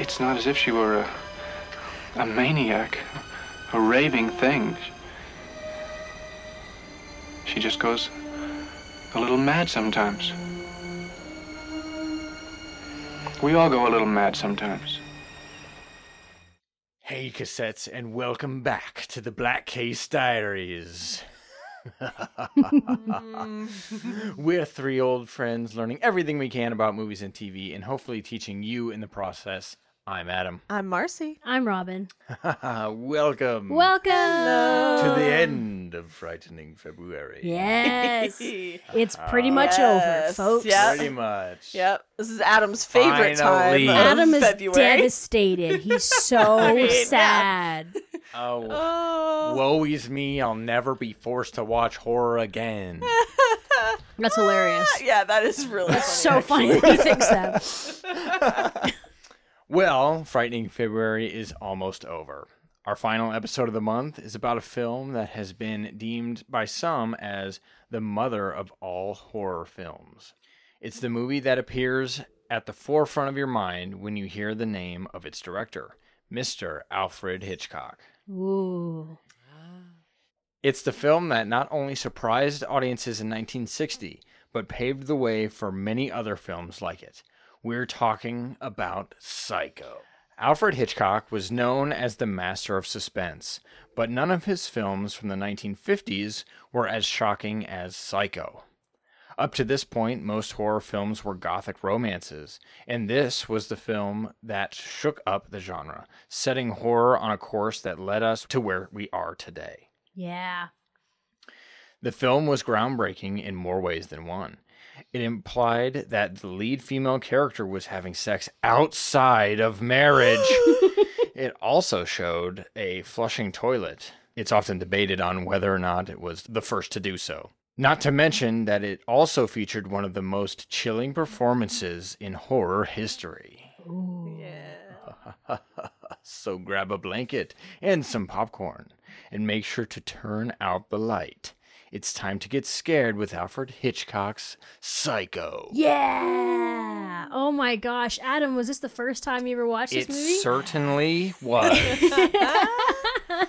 It's not as if she were a maniac, a raving thing. She just goes a little mad sometimes. We all go a little mad sometimes. Hey, cassettes, and welcome back to the Black Case Diaries. We're three old friends learning everything we can about movies and TV and hopefully teaching you in the process. I'm Adam. I'm Marcy. I'm Robin. Welcome. Welcome. Hello. To the end of Frightening February. Yes. It's pretty much over, folks. Yep. Pretty much. Yep. This is Adam's favorite time of Adam is February. Devastated. He's so sad. Oh, woe is me. I'll never be forced to watch horror again. That's hilarious. Yeah, that is really funny. So funny that he thinks that. Well, Frightening February is almost over. Our final episode of the month is about a film that has been deemed by some as the mother of all horror films. It's the movie that appears at the forefront of your mind when you hear the name of its director, Mr. Alfred Hitchcock. Ooh. It's the film that not only surprised audiences in 1960, but paved the way for many other films like it. We're talking about Psycho. Alfred Hitchcock was known as the master of suspense, but none of his films from the 1950s were as shocking as Psycho. Up to this point, most horror films were gothic romances, and this was the film that shook up the genre, setting horror on a course that led us to where we are today. Yeah. The film was groundbreaking in more ways than one. It implied that the lead female character was having sex outside of marriage. It also showed a flushing toilet. It's often debated on whether or not it was the first to do so. Not to mention that it also featured one of the most chilling performances in horror history. Ooh. Yeah. So grab a blanket and some popcorn and make sure to turn out the light. It's time to get scared with Alfred Hitchcock's Psycho. Yeah! Oh my gosh. Adam, was this the first time you ever watched this movie? It certainly was.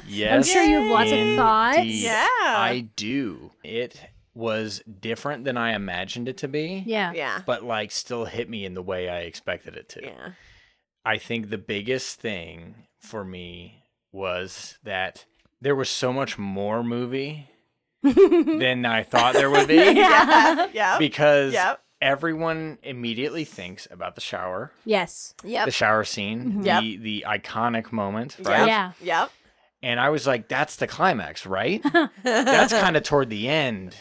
Yes. I'm sure you have lots of thoughts. Yeah. I do. It was different than I imagined it to be. Yeah. Yeah. But like still hit me in the way I expected it to. Yeah. I think the biggest thing for me was that there was so much more movie than I thought there would be. Yeah. Because everyone immediately thinks about the shower. Yes. Yep. The shower scene. Mm-hmm. The iconic moment, right? Yeah. Yep. And I was like, that's the climax, right? That's kind of toward the end.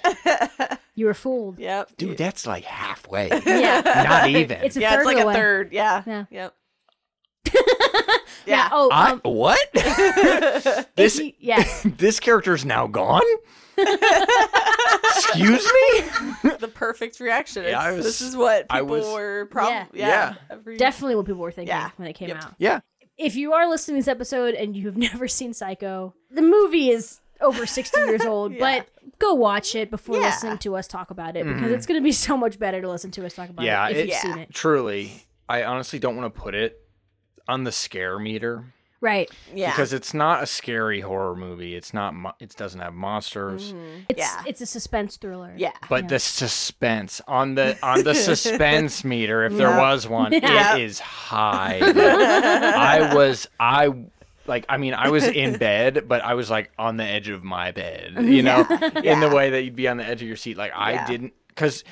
You were fooled. Yep. Dude, that's like halfway. Yeah. Not even. It's a third. It's like a third. Yeah. Yeah. Yep. Yeah. Oh, what? This this character is now gone? Excuse me? The perfect reaction. Yeah, this is what people were probably... Yeah. Definitely what people were thinking when it came out. Yeah. If you are listening to this episode and you've never seen Psycho, the movie is over 60 years old, but go watch it before listening to us talk about it, because it's going to be so much better to listen to us talk about it if you've seen it. Truly. I honestly don't want to put it on the scare meter. Right. Yeah. Because it's not a scary horror movie. It's not. It doesn't have monsters. Mm-hmm. It's a suspense thriller. Yeah. But the suspense on the suspense meter, if there was one, it is high. I was in bed, but I was like on the edge of my bed, you know, in the way that you'd be on the edge of your seat. Like I didn't, because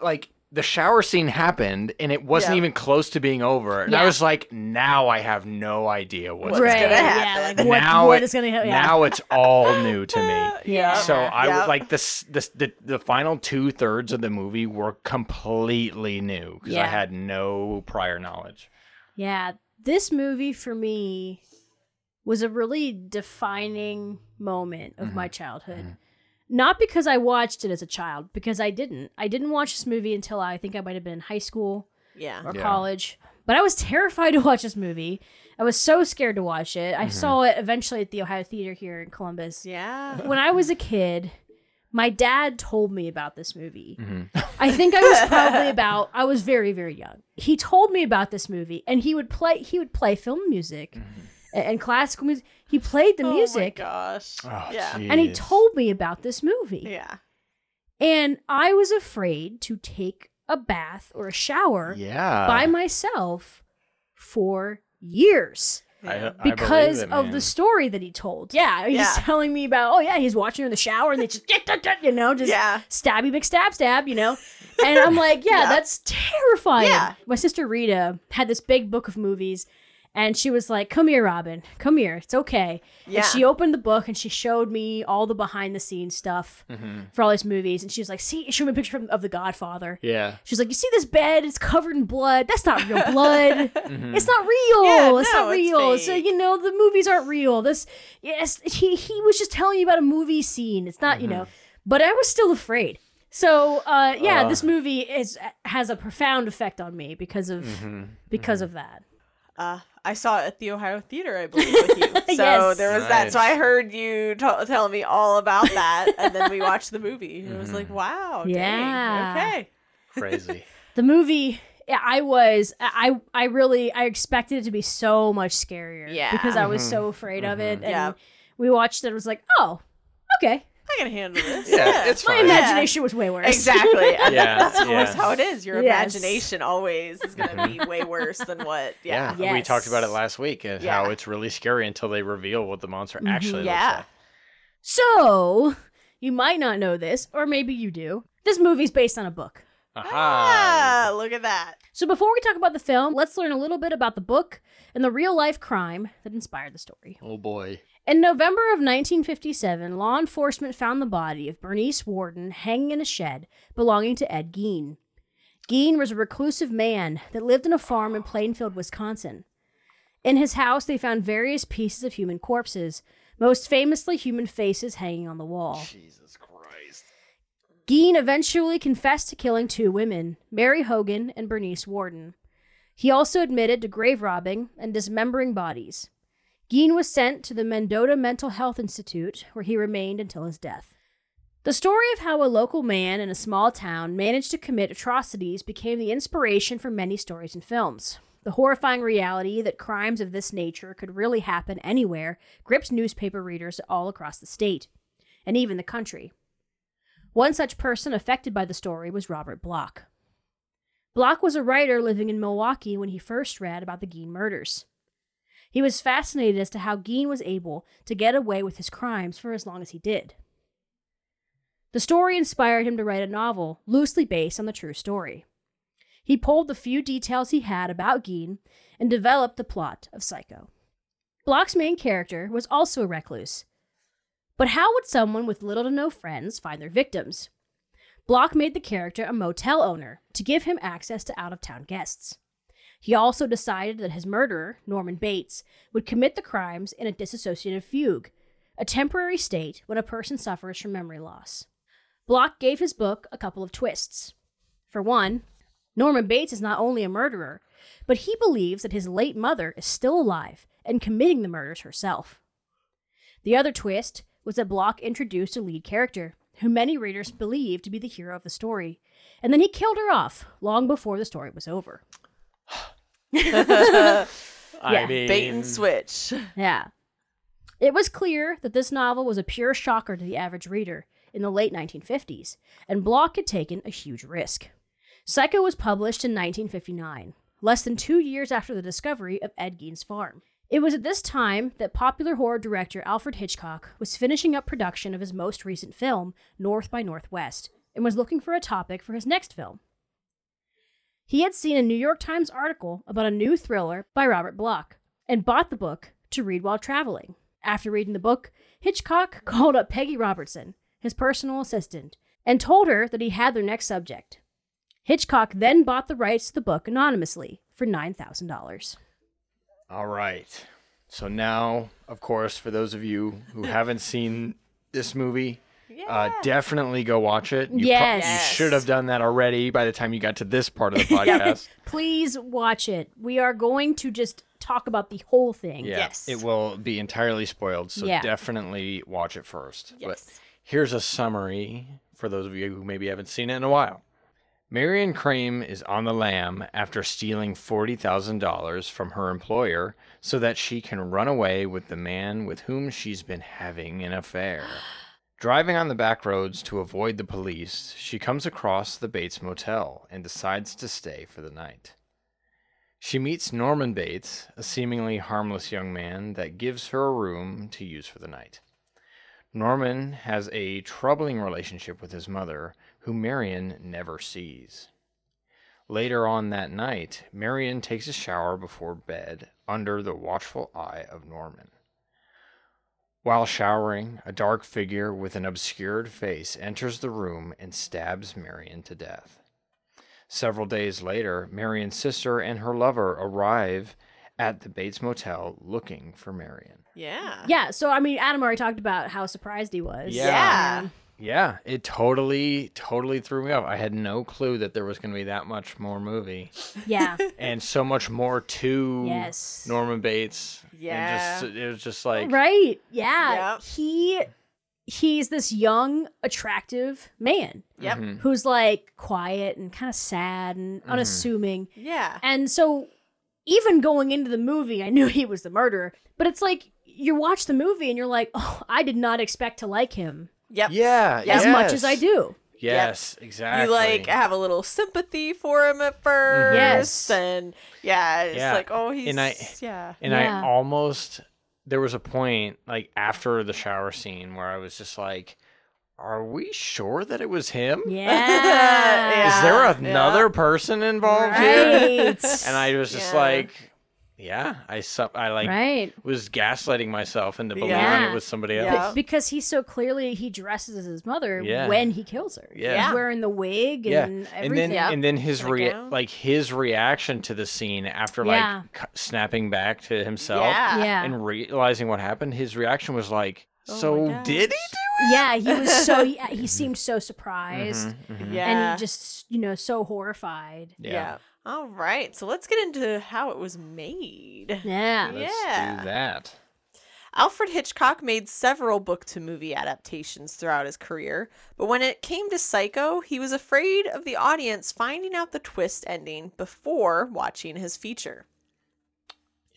like, the shower scene happened, and it wasn't even close to being over. And I was like, now I have no idea what's going to happen. Yeah, like, what is going to happen? Now it's all new to me. Yeah. So I was like, the final 2/3 of the movie were completely new because I had no prior knowledge. Yeah. This movie for me was a really defining moment of my childhood. Mm-hmm. Not because I watched it as a child, because I didn't. I didn't watch this movie until I think I might have been in high school or college. But I was terrified to watch this movie. I was so scared to watch it. I saw it eventually at the Ohio Theater here in Columbus. Yeah. When I was a kid, My dad told me about this movie. Mm-hmm. I think I was probably about, I was very, very young. He told me about this movie, and he would play film music mm-hmm. and classical music. He played the music. Oh my gosh. Oh, yeah. Geez. And he told me about this movie. Yeah. And I was afraid to take a bath or a shower by myself for years. Because of the story that he told. Yeah, he's telling me about, he's watching her in the shower and they just, stabby McStab stab, you know? And I'm like, that's terrifying. Yeah. My sister Rita had this big book of movies and she was like, come here, Robin, come here, it's okay. Yeah. And she opened the book and she showed me all the behind the scenes stuff mm-hmm. for all these movies. And she was like, see, show me a picture of The Godfather. Yeah. She's like, you see this bed, it's covered in blood. That's not real blood. Mm-hmm. It's not real. Yeah, it's not real. It's so, you know, the movies aren't real. He was just telling you about a movie scene. It's not, mm-hmm. you know, but I was still afraid. So, this movie has a profound effect on me because of that. I saw it at the Ohio Theater, I believe, with you. So there was that. So I heard you telling me all about that, and then we watched the movie. Mm-hmm. It was like, wow, dang, okay, crazy. The movie, I expected it to be so much scarier, because I was so afraid of it, and we watched it. It was like, oh, okay. I can handle this. Yeah, it's fine. My imagination was way worse. Exactly. That's always how it is. Your imagination always is going to be way worse than what. Yeah. We talked about it last week and how it's really scary until they reveal what the monster actually looks like. So you might not know this, or maybe you do. This movie's based on a book. Aha. Ah, look at that. So before we talk about the film, let's learn a little bit about the book and the real life crime that inspired the story. Oh boy. In November of 1957, law enforcement found the body of Bernice Warden hanging in a shed belonging to Ed Gein. Gein was a reclusive man that lived on a farm in Plainfield, Wisconsin. In his house, they found various pieces of human corpses, most famously human faces hanging on the wall. Jesus Christ. Gein eventually confessed to killing two women, Mary Hogan and Bernice Warden. He also admitted to grave robbing and dismembering bodies. Gein was sent to the Mendota Mental Health Institute, where he remained until his death. The story of how a local man in a small town managed to commit atrocities became the inspiration for many stories and films. The horrifying reality that crimes of this nature could really happen anywhere gripped newspaper readers all across the state, and even the country. One such person affected by the story was Robert Bloch. Bloch was a writer living in Milwaukee when he first read about the Gein murders. He was fascinated as to how Gein was able to get away with his crimes for as long as he did. The story inspired him to write a novel loosely based on the true story. He pulled the few details he had about Gein and developed the plot of Psycho. Bloch's main character was also a recluse. But how would someone with little to no friends find their victims? Bloch made the character a motel owner to give him access to out-of-town guests. He also decided that his murderer, Norman Bates, would commit the crimes in a dissociative fugue, a temporary state when a person suffers from memory loss. Bloch gave his book a couple of twists. For one, Norman Bates is not only a murderer, but he believes that his late mother is still alive and committing the murders herself. The other twist was that Bloch introduced a lead character, who many readers believed to be the hero of the story, and then he killed her off long before the story was over. I mean, bait and switch. Yeah. It was clear that this novel was a pure shocker to the average reader in the late 1950s, and Bloch had taken a huge risk. Psycho was published in 1959, less than 2 years after the discovery of Ed Gein's farm. It was at this time that popular horror director Alfred Hitchcock was finishing up production of his most recent film, North by Northwest, and was looking for a topic for his next film. He had seen a New York Times article about a new thriller by Robert Bloch and bought the book to read while traveling. After reading the book, Hitchcock called up Peggy Robertson, his personal assistant, and told her that he had their next subject. Hitchcock then bought the rights to the book anonymously for $9,000. All right. So now, of course, for those of you who haven't seen this movie... Yeah. Definitely go watch it. You should have done that already by the time you got to this part of the podcast. Please watch it. We are going to just talk about the whole thing. Yeah. Yes. It will be entirely spoiled, so definitely watch it first. Yes. But Here's a summary for those of you who maybe haven't seen it in a while. Marion Crane is on the lam after stealing $40,000 from her employer so that she can run away with the man with whom she's been having an affair. Driving on the back roads to avoid the police, she comes across the Bates Motel and decides to stay for the night. She meets Norman Bates, a seemingly harmless young man that gives her a room to use for the night. Norman has a troubling relationship with his mother, who Marion never sees. Later on that night, Marion takes a shower before bed under the watchful eye of Norman. While showering, a dark figure with an obscured face enters the room and stabs Marion to death. Several days later, Marion's sister and her lover arrive at the Bates Motel looking for Marion. Yeah. Yeah, so I mean, Adam already talked about how surprised he was. Yeah. Yeah, it totally threw me off. I had no clue that there was going to be that much more movie. Yeah. And so much more to Norman Bates. Yeah. And just, it was just like... Right, yeah. Yep. He's this young, attractive man. Yep. Who's like quiet and kind of sad and unassuming. Yeah. And so... Even going into the movie, I knew he was the murderer, but it's like you watch the movie and you're like, oh, I did not expect to like him. Yep. Yeah. As much as I do. Yes, yep. Exactly. You like have a little sympathy for him at first. Yes. And it's like, oh, he's... I almost, there was a point like after the shower scene where I was just like, are we sure that it was him? Yeah. Is there another person involved here? And I was just like, was gaslighting myself into believing it was somebody else. Yeah. Because he so clearly, he dresses as his mother when he kills her. Yeah. He's wearing the wig and everything. And then his reaction to the scene after snapping back to himself and realizing what happened, his reaction was like, so did he do it? Yeah, he was he seemed so surprised. And just, so horrified. Yeah. All right, so let's get into how it was made. Yeah. Let's do that. Alfred Hitchcock made several book-to-movie adaptations throughout his career, but when it came to Psycho, he was afraid of the audience finding out the twist ending before watching his feature.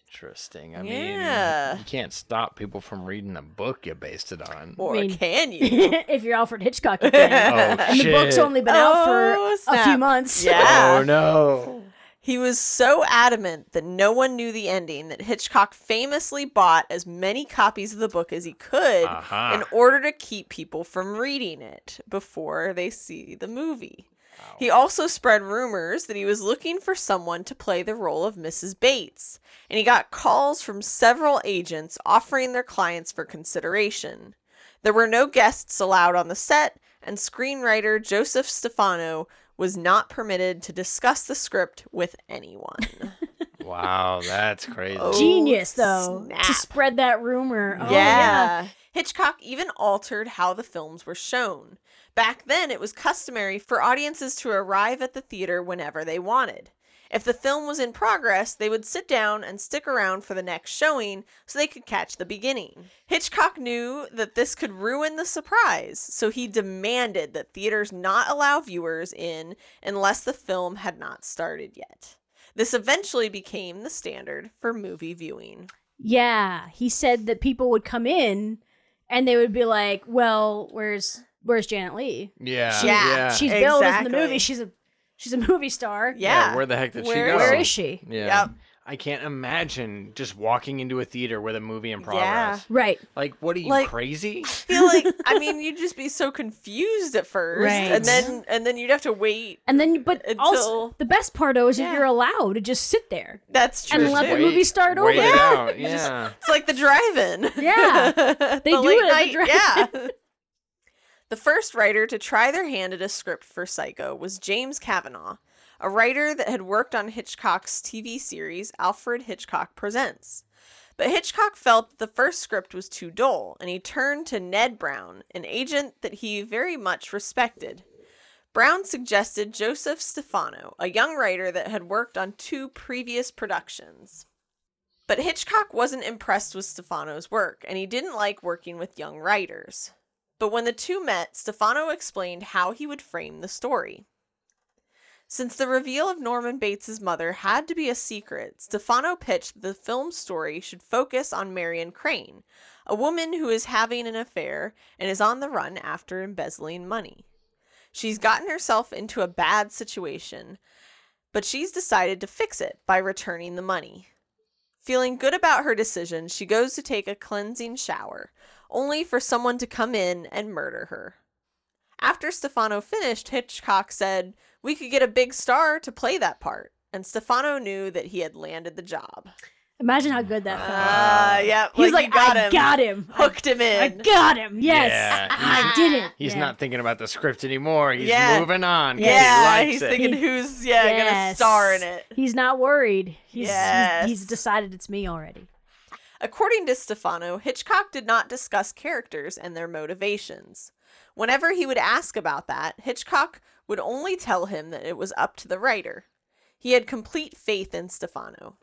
Interesting. I mean, you can't stop people from reading the book you based it on. Or can you? If you're Alfred Hitchcock, you can. And the book's only been out for a few months. Yeah. Oh, no. He was so adamant that no one knew the ending that Hitchcock famously bought as many copies of the book as he could in order to keep people from reading it before they see the movie. Wow. He also spread rumors that he was looking for someone to play the role of Mrs. Bates, and he got calls from several agents offering their clients for consideration. There were no guests allowed on the set, and screenwriter Joseph Stefano was not permitted to discuss the script with anyone. Wow, that's crazy. Genius, though, to spread that rumor. Oh, yeah. Hitchcock even altered how the films were shown. Back then, it was customary for audiences to arrive at the theater whenever they wanted. If the film was in progress, they would sit down and stick around for the next showing so they could catch the beginning. Hitchcock knew that this could ruin the surprise, so he demanded that theaters not allow viewers in unless the film had not started yet. This eventually became the standard for movie viewing. Yeah, he said that people would come in and they would be like, well, where's Janet Leigh? Yeah. She's billed as in the movie. She's a movie star. Yeah. Where the heck did she go? Where is she? Yeah. Yep. I can't imagine just walking into a theater with a movie in progress. Yeah. Right. Like, what are you, crazy? I feel like, you'd just be so confused at first. Right. And then you'd have to wait. And then, also, the best part, though, is that you're allowed to just sit there. That's true. And let the movie start over. Wait it out. Yeah. It's like the drive-in. Yeah. They do it at the drive-in. Yeah. The first writer to try their hand at a script for Psycho was James Cavanaugh, a writer that had worked on Hitchcock's TV series Alfred Hitchcock Presents. But Hitchcock felt that the first script was too dull, and he turned to Ned Brown, an agent that he very much respected. Brown suggested Joseph Stefano, a young writer that had worked on two previous productions. But Hitchcock wasn't impressed with Stefano's work, and he didn't like working with young writers. But when the two met, Stefano explained how he would frame the story. Since the reveal of Norman Bates' mother had to be a secret, Stefano pitched that the film's story should focus on Marion Crane, a woman who is having an affair and is on the run after embezzling money. She's gotten herself into a bad situation, but she's decided to fix it by returning the money. Feeling good about her decision, she goes to take a cleansing shower, only for someone to come in and murder her. After Stefano finished, Hitchcock said, "We could get a big star to play that part," and Stefano knew that he had landed the job. Imagine how good that felt. Yeah, he's like, I got him. Hooked him in. I got him. Yes, yeah. I did it. He's not thinking about the script anymore. He's moving on. Yeah, he's thinking who's gonna star in it. He's not worried. He's decided it's me already. According to Stefano, Hitchcock did not discuss characters and their motivations. Whenever he would ask about that, Hitchcock would only tell him that it was up to the writer. He had complete faith in Stefano.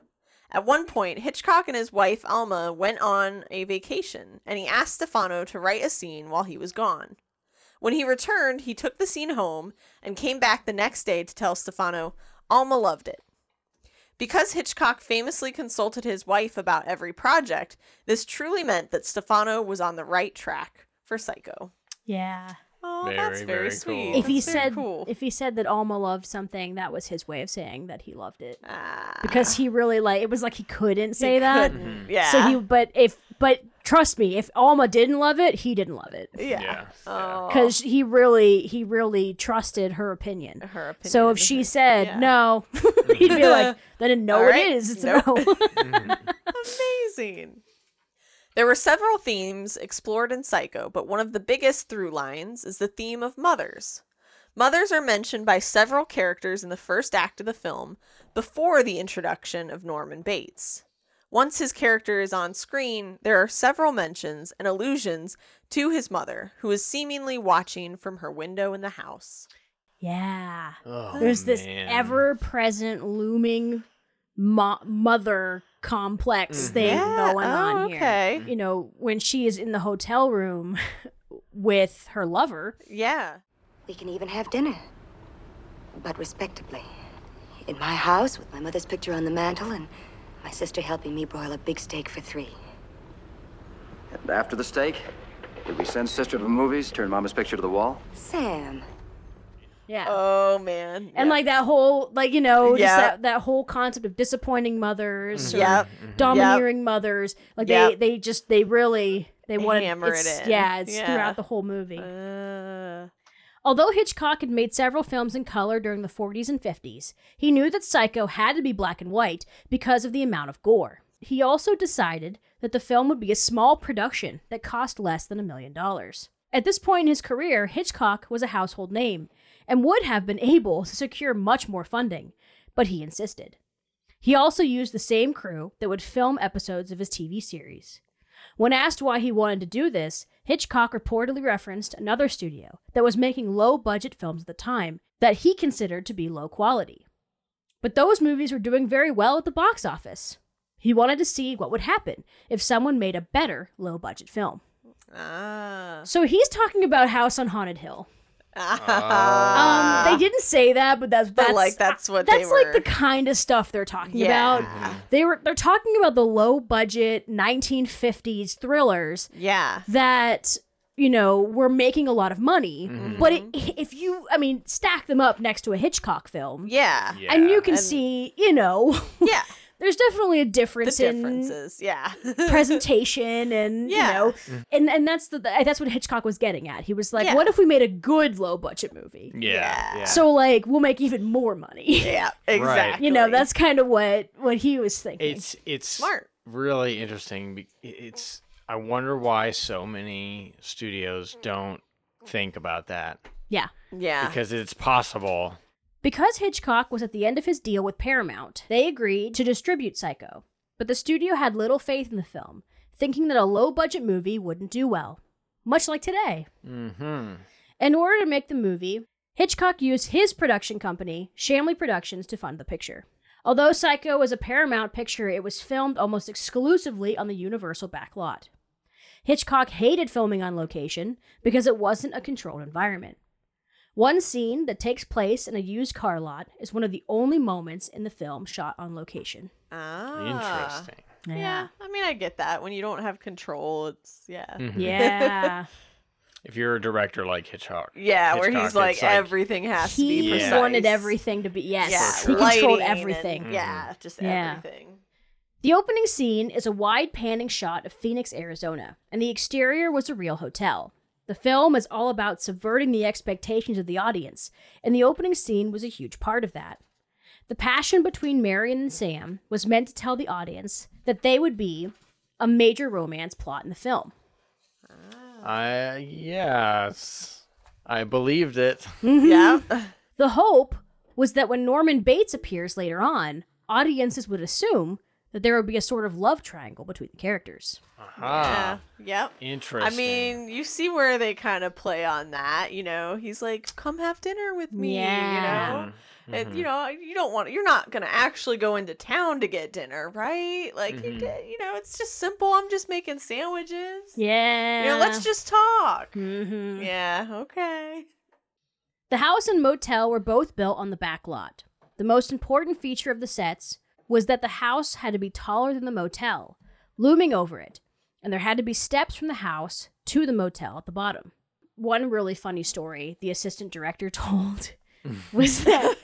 At one point, Hitchcock and his wife Alma went on a vacation, and he asked Stefano to write a scene while he was gone. When he returned, he took the scene home and came back the next day to tell Stefano Alma loved it. Because Hitchcock famously consulted his wife about every project, this truly meant that Stefano was on the right track for Psycho. Yeah. Oh, that's very sweet. Cool. If he said that Alma loved something, that was his way of saying that he loved it. Because he really it was like he couldn't say that. Couldn't. Yeah. But trust me, if Alma didn't love it, he didn't love it. Yeah. Because he really trusted her opinion. So if she said no, he'd be like, then no, right? It is. It's no. Amazing. There were several themes explored in Psycho, but one of the biggest through lines is the theme of mothers. Mothers are mentioned by several characters in the first act of the film before the introduction of Norman Bates. Once his character is on screen, there are several mentions and allusions to his mother, who is seemingly watching from her window in the house. Yeah. Oh, there's this ever-present looming mother complex thing going on here. Okay. You know, when she is in the hotel room with her lover. Yeah. We can even have dinner, but respectably. In my house with my mother's picture on the mantel and my sister helping me broil a big steak for three. And after the steak, did we send sister to the movies, turn mama's picture to the wall? Sam. Yeah. Oh man. And like that whole, just that whole concept of disappointing mothers, domineering mothers. Like they want hammer it in. Yeah, it's throughout the whole movie. Although Hitchcock had made several films in color during the 40s and 50s, he knew that Psycho had to be black and white because of the amount of gore. He also decided that the film would be a small production that cost less than $1 million. At this point in his career, Hitchcock was a household name and would have been able to secure much more funding, but he insisted. He also used the same crew that would film episodes of his TV series. When asked why he wanted to do this, Hitchcock reportedly referenced another studio that was making low-budget films at the time that he considered to be low quality. But those movies were doing very well at the box office. He wanted to see what would happen if someone made a better low-budget film. So he's talking about House on Haunted Hill. They didn't say that, but that's the kind of stuff they're talking about. They're talking about the low budget 1950s thrillers. Yeah, that were making a lot of money, but if you stack them up next to a Hitchcock film, and you can see, there's definitely a difference in presentation and and that's what Hitchcock was getting at. He was like, what if we made a good low budget movie? Yeah. So we'll make even more money. Yeah, exactly. That's kind of what he was thinking. It's smart. Really interesting. I wonder why so many studios don't think about that. Yeah. Yeah. Because it's possible. Because Hitchcock was at the end of his deal with Paramount, they agreed to distribute Psycho, but the studio had little faith in the film, thinking that a low-budget movie wouldn't do well, much like today. Mm-hmm. In order to make the movie, Hitchcock used his production company, Shamley Productions, to fund the picture. Although Psycho was a Paramount picture, it was filmed almost exclusively on the Universal backlot. Hitchcock hated filming on location because it wasn't a controlled environment. One scene that takes place in a used car lot is one of the only moments in the film shot on location. Ah. Interesting. Yeah. I mean, I get that. When you don't have control, it's, yeah. Mm-hmm. Yeah. If you're a director like Hitchcock. Yeah, where he's like, everything has to be precise. He wanted everything to be, yes. Yeah. He controlled everything. And, yeah, just everything. The opening scene is a wide panning shot of Phoenix, Arizona, and the exterior was a real hotel. The film is all about subverting the expectations of the audience, and the opening scene was a huge part of that. The passion between Marion and Sam was meant to tell the audience that they would be a major romance plot in the film. Yes. I believed it. Yeah. The hope was that when Norman Bates appears later on, audiences would assume that there would be a sort of love triangle between the characters. Aha. Yeah. Yep. Interesting. I mean, you see where they kind of play on that, you know. He's like, "Come have dinner with me," you know. Mm-hmm. And, you know, you're not going to actually go into town to get dinner, right? Like, you know, it's just simple. I'm just making sandwiches. Yeah. You know, let's just talk. Mm-hmm. Yeah, okay. The house and motel were both built on the back lot. The most important feature of the sets was that the house had to be taller than the motel, looming over it, and there had to be steps from the house to the motel at the bottom. One really funny story the assistant director told was that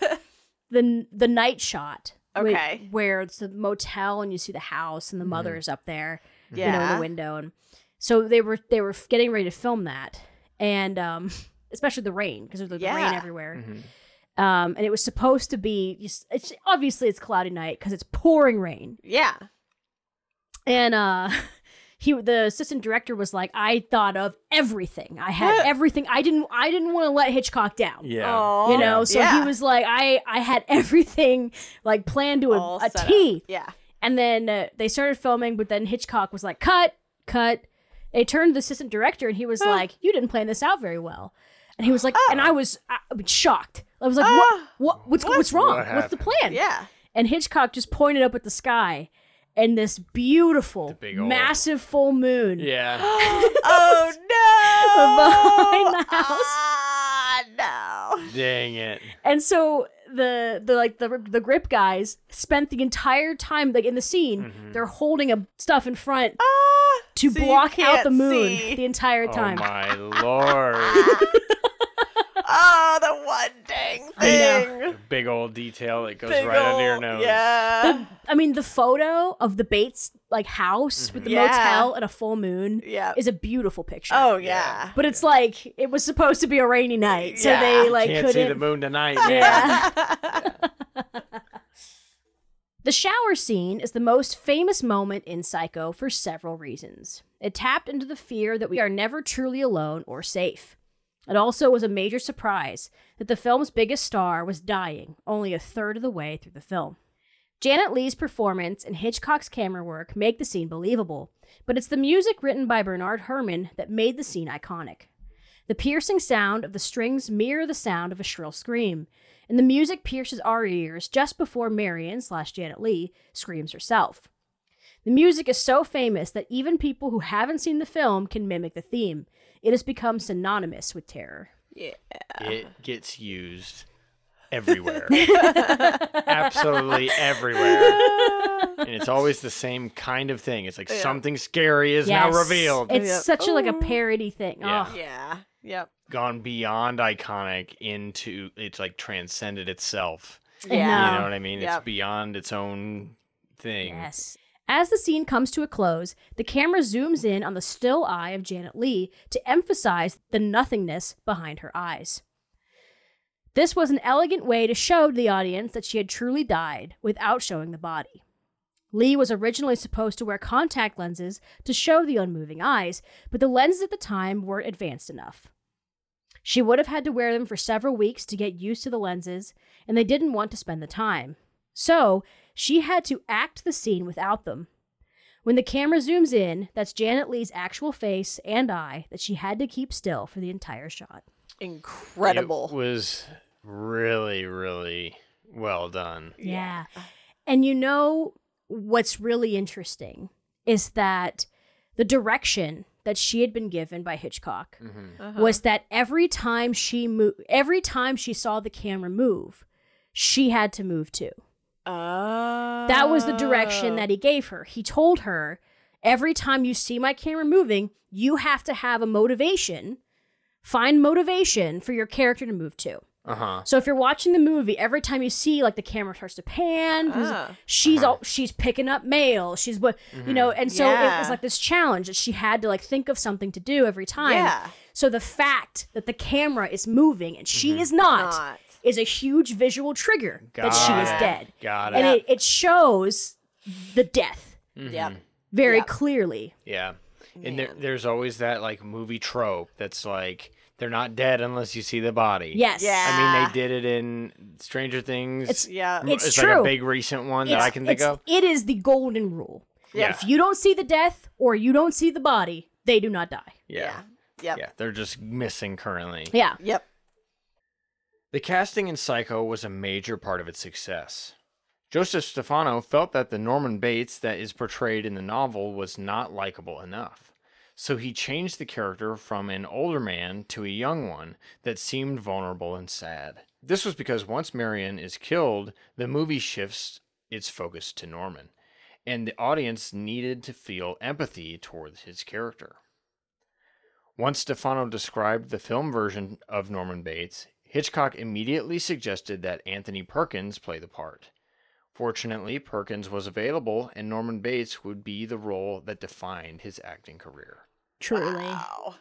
the night shot, okay, where it's the motel and you see the house and the mother is up there, you know, in the window, and so they were getting ready to film that, and especially the rain, because there's rain everywhere. Mm-hmm. And it was supposed to be, obviously it's cloudy night because it's pouring rain. Yeah. And the assistant director was like, I thought of everything. I had everything. I didn't want to let Hitchcock down. Yeah. Aww. You know, so he was like, I had everything like planned to a T. Yeah. And then they started filming, but then Hitchcock was like, cut. They turned to the assistant director and he was like, you didn't plan this out very well. And he was like, and I was shocked. I was like, what's wrong? What's the plan? Yeah. And Hitchcock just pointed up at the sky and this beautiful, massive full moon. Yeah. Oh, no. Behind the house. Ah, no. Dang it. And so the grip guys spent the entire time, like in the scene, they're holding stuff in front to block out the moon the entire time. Oh, my Lord. Oh, the one dang thing. Big old detail that goes under your nose. Yeah. The photo of the Bates house with the motel and a full moon is a beautiful picture. Oh, yeah. But it's like, it was supposed to be a rainy night, so they couldn't see the moon tonight. Yeah. The shower scene is the most famous moment in Psycho for several reasons. It tapped into the fear that we are never truly alone or safe. It also was a major surprise that the film's biggest star was dying only a third of the way through the film. Janet Leigh's performance and Hitchcock's camera work make the scene believable, but it's the music written by Bernard Herrmann that made the scene iconic. The piercing sound of the strings mirror the sound of a shrill scream, and the music pierces our ears just before Marion/Janet Leigh screams herself. The music is so famous that even people who haven't seen the film can mimic the theme. It has become synonymous with terror. Yeah. It gets used everywhere. Absolutely everywhere. And it's always the same kind of thing. It's like something scary is now revealed. It's such a parody thing. Yeah. Oh. Yeah. Yep. Gone beyond iconic into, it's like transcended itself. Yeah. You know what I mean? Yep. It's beyond its own thing. Yes. As the scene comes to a close, the camera zooms in on the still eye of Janet Leigh to emphasize the nothingness behind her eyes. This was an elegant way to show the audience that she had truly died without showing the body. Leigh was originally supposed to wear contact lenses to show the unmoving eyes, but the lenses at the time weren't advanced enough. She would have had to wear them for several weeks to get used to the lenses, and they didn't want to spend the time. So, she had to act the scene without them. When the camera zooms in, that's Janet Leigh's actual face and eye that she had to keep still for the entire shot. Incredible. It was really, really well done. Yeah. And you know what's really interesting is that the direction that she had been given by Hitchcock mm-hmm. uh-huh. was that every time she saw the camera move, she had to move too. Oh. That was the direction that he gave her. He told her, every time you see my camera moving, you have to have a motivation, find motivation for your character to move to. Uh-huh. So if you're watching the movie, every time you see like the camera starts to pan, she's uh-huh. she's picking up mail, she's what mm-hmm. you know, and so yeah. it was like this challenge that she had to like think of something to do every time. Yeah. So the fact that the camera is moving and she mm-hmm. is not is a huge visual trigger that she is dead. Got it. And it shows the death. Mm-hmm. Yeah. Very clearly. Yeah. Man. And there's always that like movie trope that's like, they're not dead unless you see the body. Yes. Yeah. I mean, they did it in Stranger Things. It's true. It's like a big recent one that I can think of. It is the golden rule. Yeah. If you don't see the death or you don't see the body, they do not die. Yeah. Yeah. Yep. Yeah. They're just missing currently. Yeah. Yep. The casting in Psycho was a major part of its success. Joseph Stefano felt that the Norman Bates that is portrayed in the novel was not likable enough, so he changed the character from an older man to a young one that seemed vulnerable and sad. This was because once Marion is killed, the movie shifts its focus to Norman, and the audience needed to feel empathy towards his character. Once Stefano described the film version of Norman Bates, Hitchcock immediately suggested that Anthony Perkins play the part. Fortunately, Perkins was available, and Norman Bates would be the role that defined his acting career. Truly. Wow.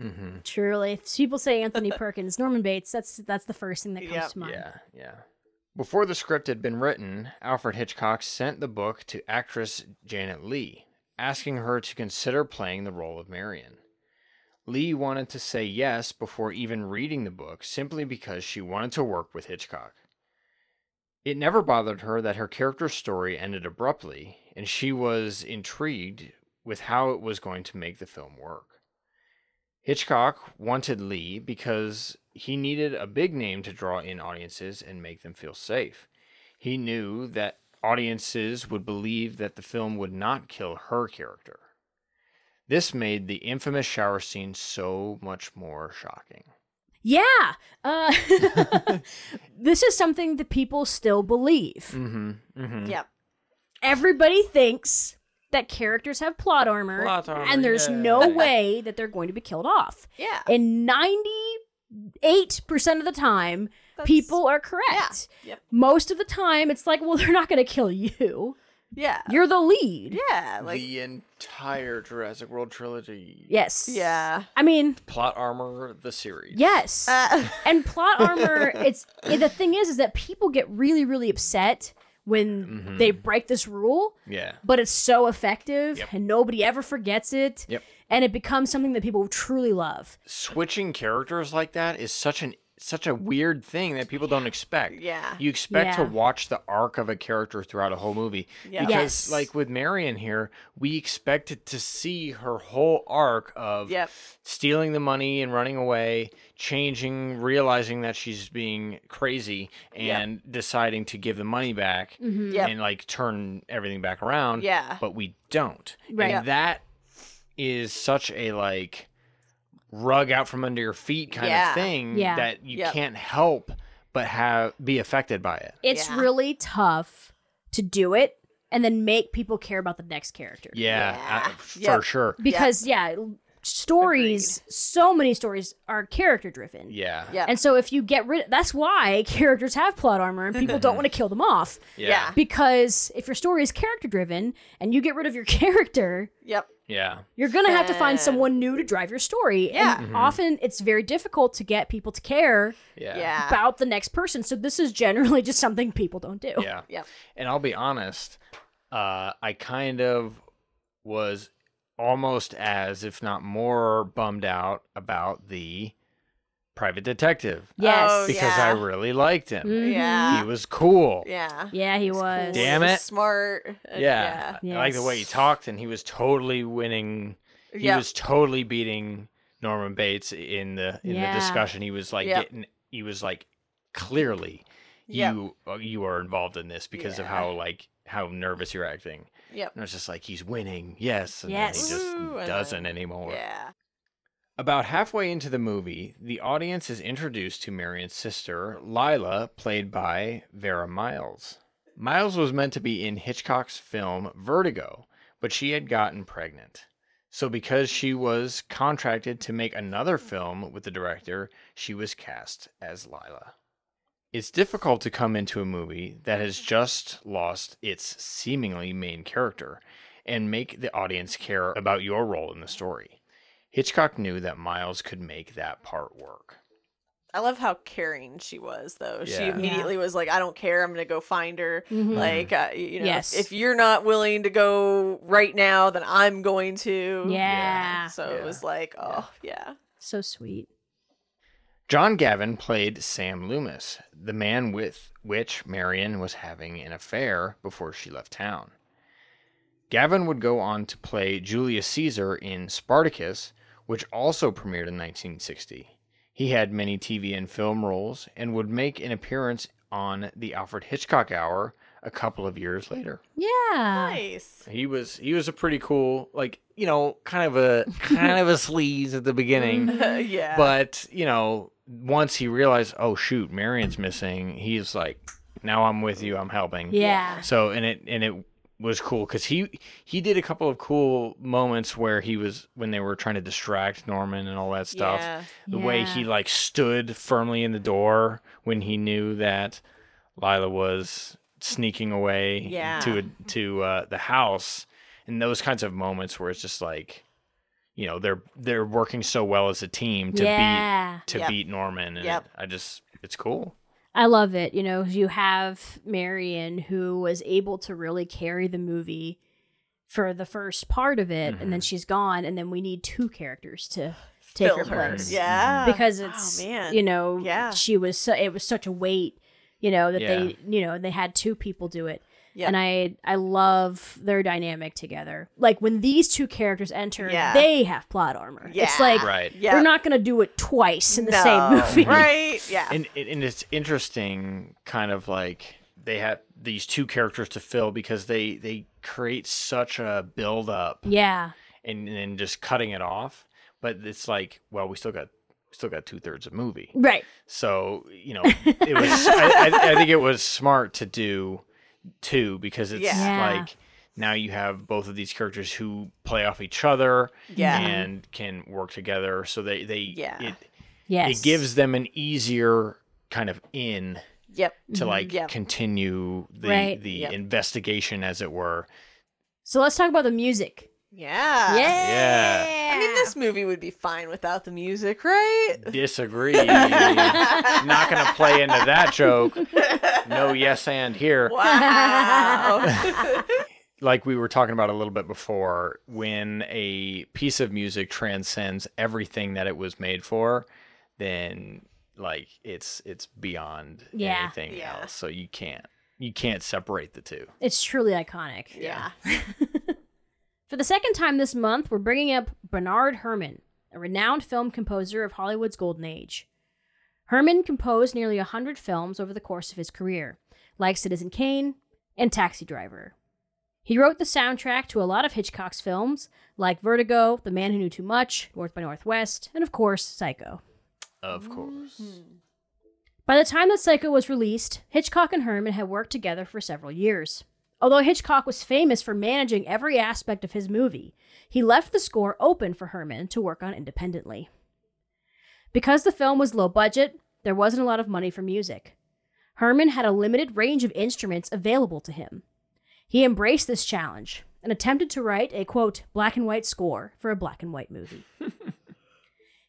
Mm-hmm. Truly. If people say Anthony Perkins, Norman Bates, that's the first thing that comes to mind. Yeah, yeah. Before the script had been written, Alfred Hitchcock sent the book to actress Janet Leigh, asking her to consider playing the role of Marion. Leigh wanted to say yes before even reading the book, simply because she wanted to work with Hitchcock. It never bothered her that her character's story ended abruptly, and she was intrigued with how it was going to make the film work. Hitchcock wanted Leigh because he needed a big name to draw in audiences and make them feel safe. He knew that audiences would believe that the film would not kill her character. This made the infamous shower scene so much more shocking. Yeah. This is something that people still believe. Mm-hmm. Mm-hmm. Yep. Everybody thinks that characters have plot armor and there's no way that they're going to be killed off. Yeah. And 98% of the time, people are correct. Yeah. Yep. Most of the time, it's like, well, they're not going to kill you. Yeah. You're the lead. Yeah. Like the entire Jurassic World trilogy. Yes. Yeah. I mean, plot armor, the series. Yes. And plot armor, the thing is that people get really, really upset when mm-hmm. they break this rule. Yeah. But it's so effective and nobody ever forgets it. Yep. And it becomes something that people truly love. Switching characters like that is such a weird thing that people don't expect. Yeah. You expect to watch the arc of a character throughout a whole movie. Yeah. Because like with Marion here, we expected to see her whole arc of stealing the money and running away, changing, realizing that she's being crazy and deciding to give the money back mm-hmm. and like turn everything back around. Yeah. But we don't. Right. And that is such a like rug out from under your feet kind of thing that you can't help but be affected by it. It's really tough to do it and then make people care about the next character. For sure. Because stories, so many stories are character driven. Yeah. Yep. And so if you get rid of, that's why characters have plot armor and people don't want to kill them off. Yeah. Because if your story is character driven and you get rid of your character. Yep. Yeah. You're going to have to find someone new to drive your story. Yeah. And mm-hmm. often it's very difficult to get people to care about the next person. So this is generally just something people don't do. Yeah. Yep. And I'll be honest, I kind of was almost as, if not more, bummed out about the Private Detective. Yes. Oh, because I really liked him. Mm-hmm. Yeah. He was cool. Yeah. Yeah, he was. Damn it. He was smart. Yeah. I like the way he talked, and he was totally winning. He was totally beating Norman Bates in the discussion. He was like clearly you are involved in this because of how nervous you're acting. Yep. And it was just like, he's winning. Yes. And yes. Then he just doesn't anymore. Yeah. About halfway into the movie, the audience is introduced to Marion's sister, Lila, played by Vera Miles. Miles was meant to be in Hitchcock's film Vertigo, but she had gotten pregnant. So because she was contracted to make another film with the director, she was cast as Lila. It's difficult to come into a movie that has just lost its seemingly main character and make the audience care about your role in the story. Hitchcock knew that Miles could make that part work. I love how caring she was, though. Yeah. She immediately was like, I don't care. I'm going to go find her. Mm-hmm. Like, you know, if you're not willing to go right now, then I'm going to. Yeah. So it was like, oh, yeah. So sweet. John Gavin played Sam Loomis, the man with which Marion was having an affair before she left town. Gavin would go on to play Julius Caesar in Spartacus, which also premiered in 1960. He had many TV and film roles and would make an appearance on the Alfred Hitchcock Hour a couple of years later. Yeah. Nice. He was a pretty cool, like, you know, kind of a sleaze at the beginning. Yeah. But, you know, once he realized, oh shoot, Marion's missing, he's like, now I'm with you, I'm helping. Yeah. So and it was cool because he did a couple of cool moments where he was, when they were trying to distract Norman and all that stuff. Yeah. The way he like stood firmly in the door when he knew that Lila was sneaking away to the house, and those kinds of moments where it's just like, you know, they're working so well as a team to beat Norman, and it's cool. I love it. You know, you have Marion, who was able to really carry the movie for the first part of it, and then she's gone, and then we need two characters to take her place. Yeah. Because it's, you know, she was so, it was such a weight, you know, that they, you know, they had two people do it. Yep. And I love their dynamic together. Like, when these two characters enter, they have plot armor. Yeah. It's like, they're not going to do it twice in the same movie. Right, yeah. And it's interesting, kind of like, they have these two characters to fill because they create such a build-up. Yeah. And then just cutting it off. But it's like, well, we still got two-thirds of movie. Right. So, you know, it was. I think it was smart to do two, because it's like, now you have both of these characters who play off each other and can work together, so it gives them an easier kind of in to like continue the investigation, as it were. So let's talk about the music. Yeah. I mean, this movie would be fine without the music, right? Disagree. Not going to play into that joke. No yes and here. Wow. Like we were talking about a little bit before, when a piece of music transcends everything that it was made for, then like it's beyond anything else. So you can't separate the two. It's truly iconic. Yeah. For the second time this month, we're bringing up Bernard Herrmann, a renowned film composer of Hollywood's golden age. Herrmann composed nearly 100 films over the course of his career, like Citizen Kane and Taxi Driver. He wrote the soundtrack to a lot of Hitchcock's films, like Vertigo, The Man Who Knew Too Much, North by Northwest, and of course, Psycho. Of course. Mm-hmm. By the time that Psycho was released, Hitchcock and Herrmann had worked together for several years. Although Hitchcock was famous for managing every aspect of his movie, he left the score open for Herrmann to work on independently. Because the film was low budget, there wasn't a lot of money for music. Herrmann had a limited range of instruments available to him. He embraced this challenge and attempted to write a, quote, black and white score for a black and white movie.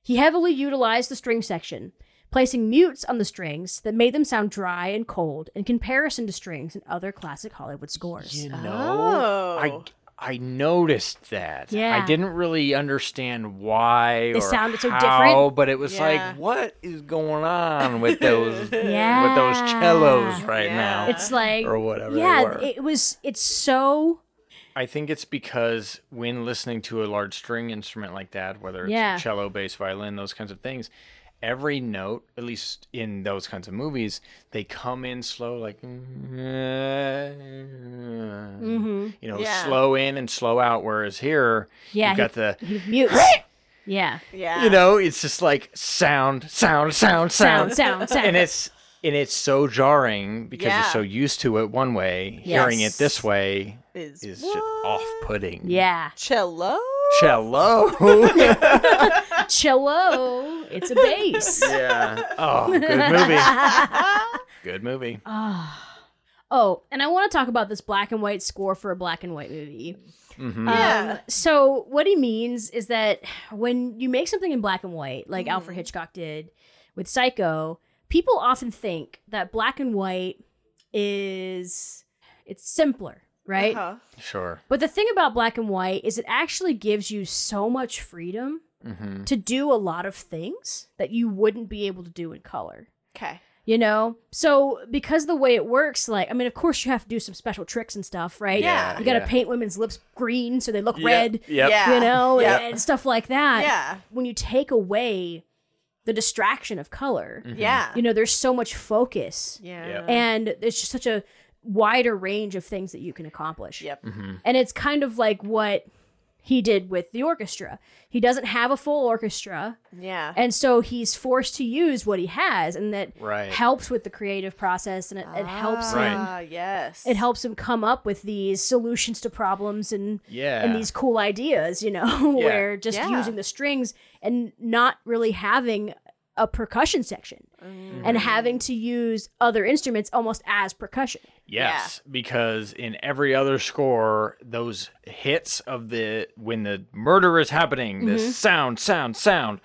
He heavily utilized the string section, placing mutes on the strings that made them sound dry and cold in comparison to strings in other classic Hollywood scores. You know, I noticed that. Yeah. I didn't really understand why they sounded so different, but it was like, what is going on with those with those cellos right now? It's like, or whatever. Yeah, it was. It's so. I think it's because when listening to a large string instrument like that, whether it's cello, bass, violin, those kinds of things, every note, at least in those kinds of movies, they come in slow, like, mm-hmm. you know, yeah. slow in and slow out. Whereas here, yeah, you've got the mute. Yeah. Yeah. You know, it's just like sound. And it's so jarring because yeah. you're so used to it one way. Yes. Hearing it this way is just off-putting. Yeah. Cello. Cello. It's a bass. Yeah. Oh, good movie. Oh, and I want to talk about this black and white score for a black and white movie. Mm-hmm. Yeah. So what he means is that when you make something in black and white, like mm-hmm. Alfred Hitchcock did with Psycho, people often think that black and white it's simpler, right? Uh-huh. Sure. But the thing about black and white is it actually gives you so much freedom mm-hmm. to do a lot of things that you wouldn't be able to do in color. Okay. You know, so because the way it works, like, I mean, of course you have to do some special tricks and stuff, right? Yeah. You got to paint women's lips green so they look red, yeah. you know, yep. and stuff like that. Yeah. When you take away the distraction of color, mm-hmm. yeah. you know, there's so much focus. Yeah. Yep. And it's just such a wider range of things that you can accomplish. Yep. Mm-hmm. And it's kind of like what he did with the orchestra. He doesn't have a full orchestra. Yeah. And so he's forced to use what he has, and that right. helps with the creative process, and it helps right. him yes. It helps him come up with these solutions to problems and yeah. and these cool ideas, you know, yeah. where just yeah. using the strings and not really having a percussion section mm. and having to use other instruments almost as percussion. Yes, yeah. because in every other score, those hits of when the murder is happening, mm-hmm. this sound,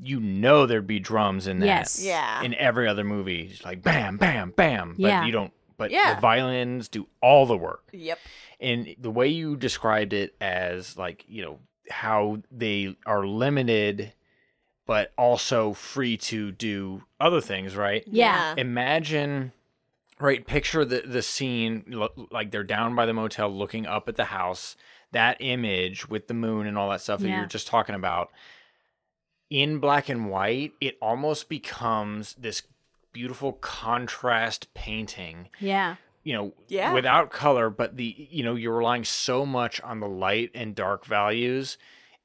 you know there'd be drums in that. Yes. Yeah. In every other movie, it's like bam, bam, bam. Yeah. But you don't, but yeah. the violins do all the work. Yep. And the way you described it as, like, you know, how they are limited but also free to do other things, right? Yeah. Imagine, right, picture the scene, like they're down by the motel looking up at the house, that image with the moon and all that stuff yeah. that you were just talking about. In black and white, it almost becomes this beautiful contrast painting. Yeah. You know, yeah. without color, but you know, you're relying so much on the light and dark values.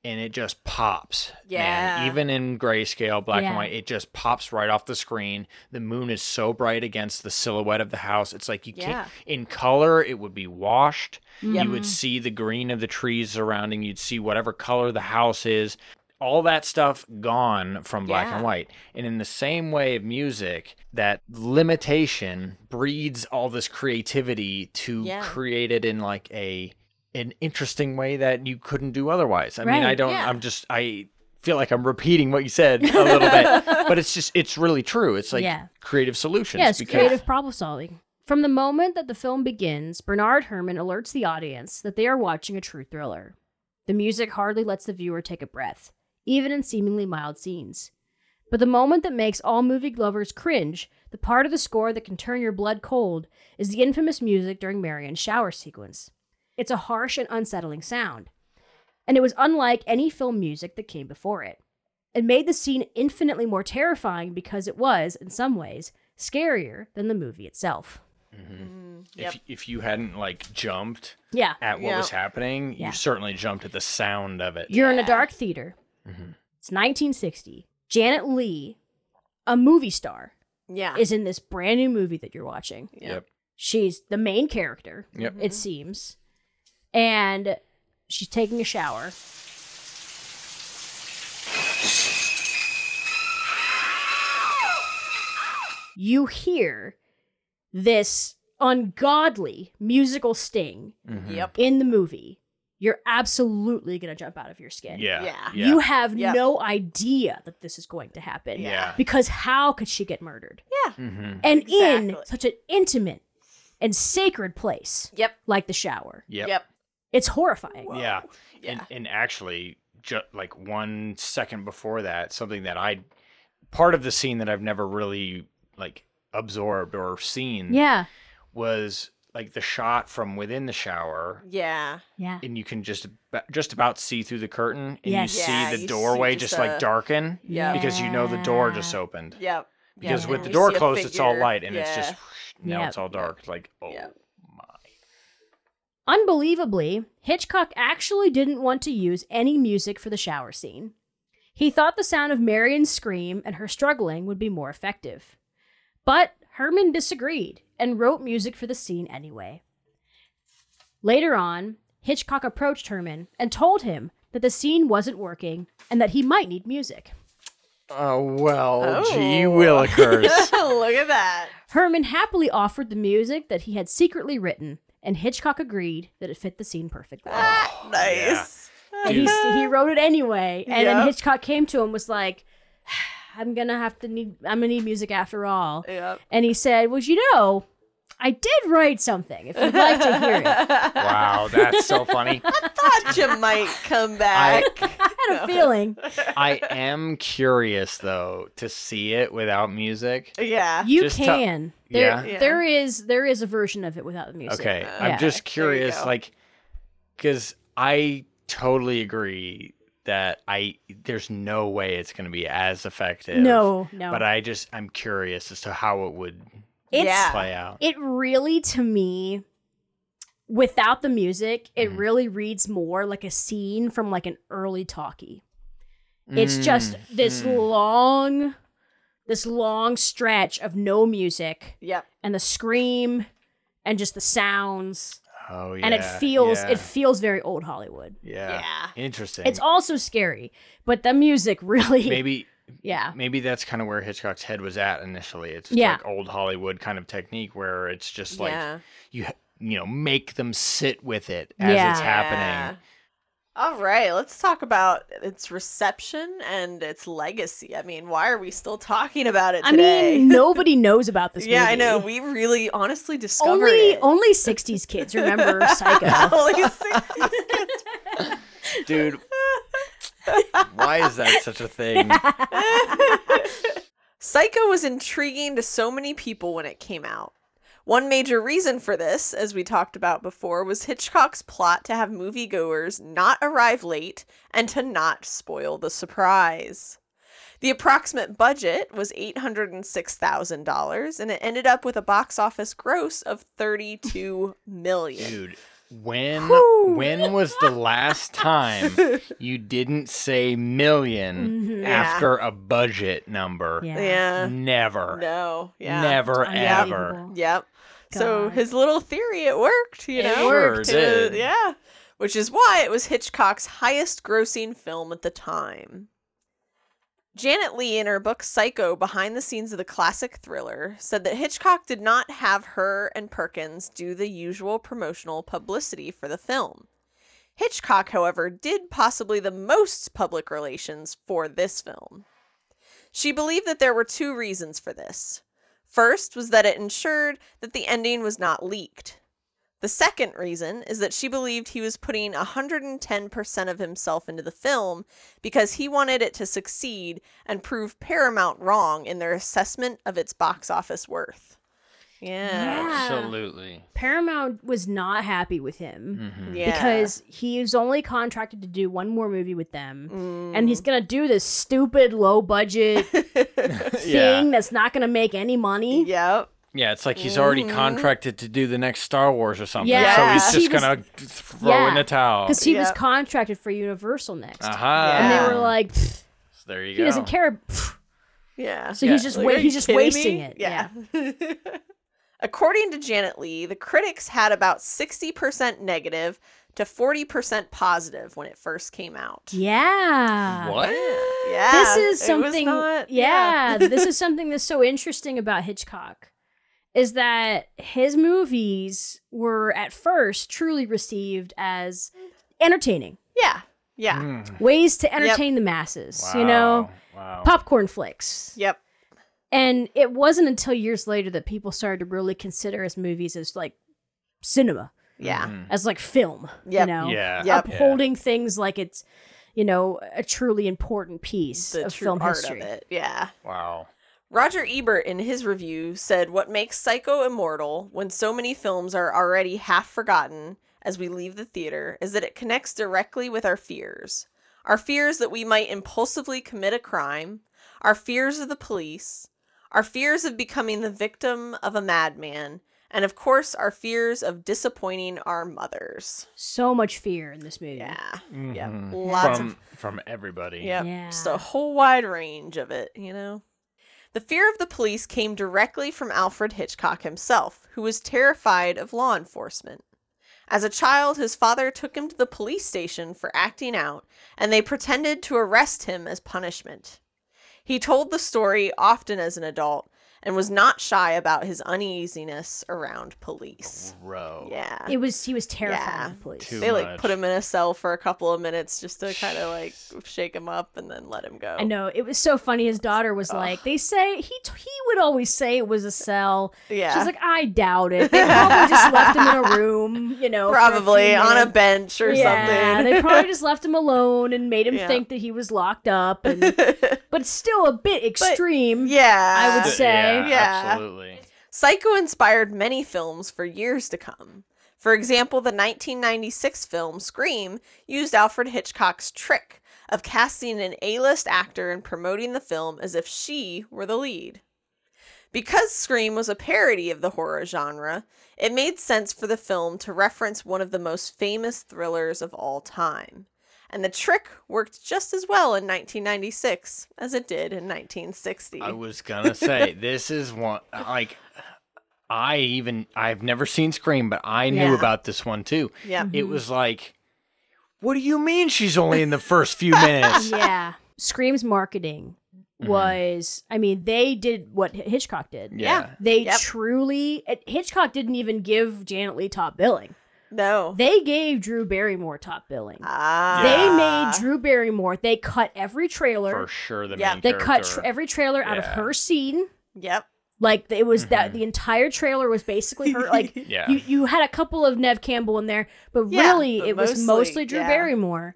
And it just pops. Yeah. Man. Even in grayscale, black yeah. and white, it just pops right off the screen. The moon is so bright against the silhouette of the house. It's like you yeah. can't. In color, it would be washed. Yep. You would see the green of the trees surrounding. You'd see whatever color the house is. All that stuff gone from black yeah. and white. And in the same way of music, that limitation breeds all this creativity to yeah. create it in like an interesting way that you couldn't do otherwise. I right. mean, I don't, yeah. I feel like I'm repeating what you said a little bit, but it's just, it's really true. It's like yeah. creative solutions. Yeah, it's creative problem solving. From the moment that the film begins, Bernard Herrmann alerts the audience that they are watching a true thriller. The music hardly lets the viewer take a breath, even in seemingly mild scenes. But the moment that makes all movie lovers cringe, the part of the score that can turn your blood cold, is the infamous music during Marion's shower sequence. It's a harsh and unsettling sound, and it was unlike any film music that came before it. It made the scene infinitely more terrifying because it was, in some ways, scarier than the movie itself. Mm-hmm. Yep. If you hadn't, like, jumped yeah. at what yep. was happening, yeah. you certainly jumped at the sound of it. You're yeah. in a dark theater. Mm-hmm. It's 1960. Janet Leigh, a movie star, yeah. is in this brand new movie that you're watching. Yep. She's the main character, yep. it seems. And she's taking a shower. You hear this ungodly musical sting mm-hmm. yep. in the movie. You're absolutely going to jump out of your skin. Yeah. yeah. yeah. You have yep. no idea that this is going to happen. Yeah. Because how could she get murdered? Yeah. Mm-hmm. And exactly. in such an intimate and sacred place. Yep. Like the shower. Yep. yep. It's horrifying. Whoa. Yeah. And actually, like 1 second before that, something that part of the scene that I've never really like absorbed or seen yeah. was like the shot from within the shower. Yeah. Yeah. And you can just about see through the curtain, and yes. you see yeah, the you doorway see just like darken yeah. because you know the door just opened. Yep. Because yeah. with the door closed, it's all light, and yeah. it's just whoosh, now yep. it's all dark. It's like, oh yep. my. Unbelievably, Hitchcock actually didn't want to use any music for the shower scene. He thought the sound of Marion's scream and her struggling would be more effective. But Herrmann disagreed and wrote music for the scene anyway. Later on, Hitchcock approached Herrmann and told him that the scene wasn't working and that he might need music. Gee willikers. Look at that. Herrmann happily offered the music that he had secretly written, and Hitchcock agreed that it fit the scene perfectly. Oh, nice. Yeah. He wrote it anyway, and yep. then Hitchcock came to him, was like, I'm gonna need music after all. Yep. And he said, well, you know, I did write something, if you'd like to hear it. Wow, that's so funny. I thought you might come back. I had a feeling. I am curious, though, to see it without music. Yeah. You just can. There is a version of it without the music. Okay, I'm just curious, like, because I totally agree that there's no way it's going to be as effective. No. But I'm curious as to how it would play out. It really, to me, without the music, it really reads more like a scene from like an early talkie. It's just this long stretch of no music. Yep. And the scream and just the sounds. Oh, yeah. And it feels very old Hollywood. Yeah. Yeah. Interesting. It's also scary, but the music really... Maybe that's kind of where Hitchcock's head was at initially. It's like old Hollywood kind of technique where it's just like, you know, make them sit with it as it's happening. All right, let's talk about its reception and its legacy. I mean, why are we still talking about it today? I mean, nobody knows about this movie. Yeah, I know. We really honestly discovered it. Only 60s kids remember Psycho. Only 60s kids. Dude, why is that such a thing? Psycho was intriguing to so many people when it came out. One major reason for this, as we talked about before, was Hitchcock's plot to have moviegoers not arrive late and to not spoil the surprise. The approximate budget was $806,000, and it ended up with a box office gross of $32 million. Dude, when was the last time you didn't say million after a budget number? Yeah. Never. No. Yeah. Never, ever. Yep. God. So his little theory, it worked, you know? It sure did. Yeah. Which is why it was Hitchcock's highest grossing film at the time. Janet Leigh, in her book Psycho, Behind the Scenes of the Classic Thriller, said that Hitchcock did not have her and Perkins do the usual promotional publicity for the film. Hitchcock, however, did possibly the most public relations for this film. She believed that there were two reasons for this. First was that it ensured that the ending was not leaked. The second reason is that she believed he was putting 110% of himself into the film because he wanted it to succeed and prove Paramount wrong in their assessment of its box office worth. Yeah. Absolutely. Paramount was not happy with him because he was only contracted to do one more movie with them and he's going to do this stupid low budget thing that's not going to make any money. Yep. Yeah, it's like he's already contracted to do the next Star Wars or something, so he's just going to throw in the towel. Because he was contracted for Universal next. And they were like, so there you go. He doesn't care. Yeah. So he's just, like, he's just wasting it. Yeah. According to Janet Leigh, the critics had about 60% negative to 40% positive when it first came out. Yeah. What? Yeah. This is something, this is something that's so interesting about Hitchcock. Is that his movies were at first truly received as entertaining. Yeah. Yeah. Ways to entertain the masses, you know? Wow. Popcorn flicks. Yep. And it wasn't until years later that people started to really consider his movies as like cinema. Yeah. As like film, you know? Yeah. Yep. Upholding things like it's, you know, a truly important piece of film history. Of it. Yeah. Wow. Roger Ebert, in his review, said, "What makes Psycho immortal when so many films are already half forgotten as we leave the theater is that it connects directly with our fears. Our fears that we might impulsively commit a crime, our fears of the police, our fears of becoming the victim of a madman, and of course our fears of disappointing our mothers." So much fear in this movie. Yeah. Mm-hmm. Yeah. Lots from everybody. Yep. Yeah. Just a whole wide range of it, you know? The fear of the police came directly from Alfred Hitchcock himself, who was terrified of law enforcement. As a child, his father took him to the police station for acting out, and they pretended to arrest him as punishment. He told the story often as an adult, and was not shy about his uneasiness around police. Bro. Yeah. He was terrified of the police. They put him in a cell for a couple of minutes just to kind of shake him up and then let him go. I know. It was so funny. His daughter was they say he would always say it was a cell. Yeah. She's like, I doubt it. They probably just left him in a room, you know. Probably on a bench or something. They probably just left him alone and made him think that he was locked up. And but it's still a bit extreme. I would say. Yeah, absolutely. Psycho inspired many films for years to come. For example, the 1996 film Scream used Alfred Hitchcock's trick of casting an A-list actor and promoting the film as if she were the lead. Because Scream was a parody of the horror genre, it made sense for the film to reference one of the most famous thrillers of all time. And the trick worked just as well in 1996 as it did in 1960. I was going to say, this is one, I've never seen Scream, but I knew about this one too. Yeah. It was like, what do you mean she's only in the first few minutes? Yeah. Scream's marketing was, they did what Hitchcock did. Yeah. They truly, Hitchcock didn't even give Janet Leigh top billing. No. They gave Drew Barrymore top billing. They made Drew Barrymore. They cut every trailer. For sure. They cut every trailer out of her scene. Yep. Like, it was that the entire trailer was basically her. Like, you had a couple of Neve Campbell in there, but really but was mostly Drew Barrymore.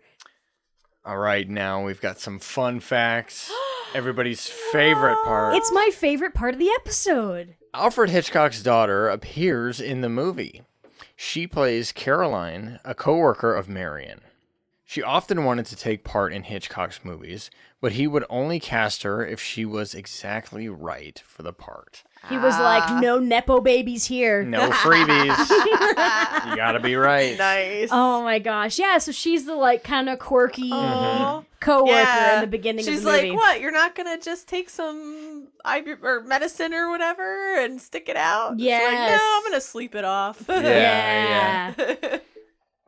All right, now we've got some fun facts. Everybody's favorite part. It's my favorite part of the episode. Alfred Hitchcock's daughter appears in the movie. She plays Caroline, a co-worker of Marion. She often wanted to take part in Hitchcock's movies, but he would only cast her if she was exactly right for the part. He was like, no Nepo babies here. No freebies. You gotta be right. Nice. Oh my gosh. Yeah, so she's the kind of quirky co-worker in the beginning of the movie. She's like, what? You're not gonna just take some medicine or whatever and stick it out? Yeah. She's like, no, I'm gonna sleep it off. Yeah.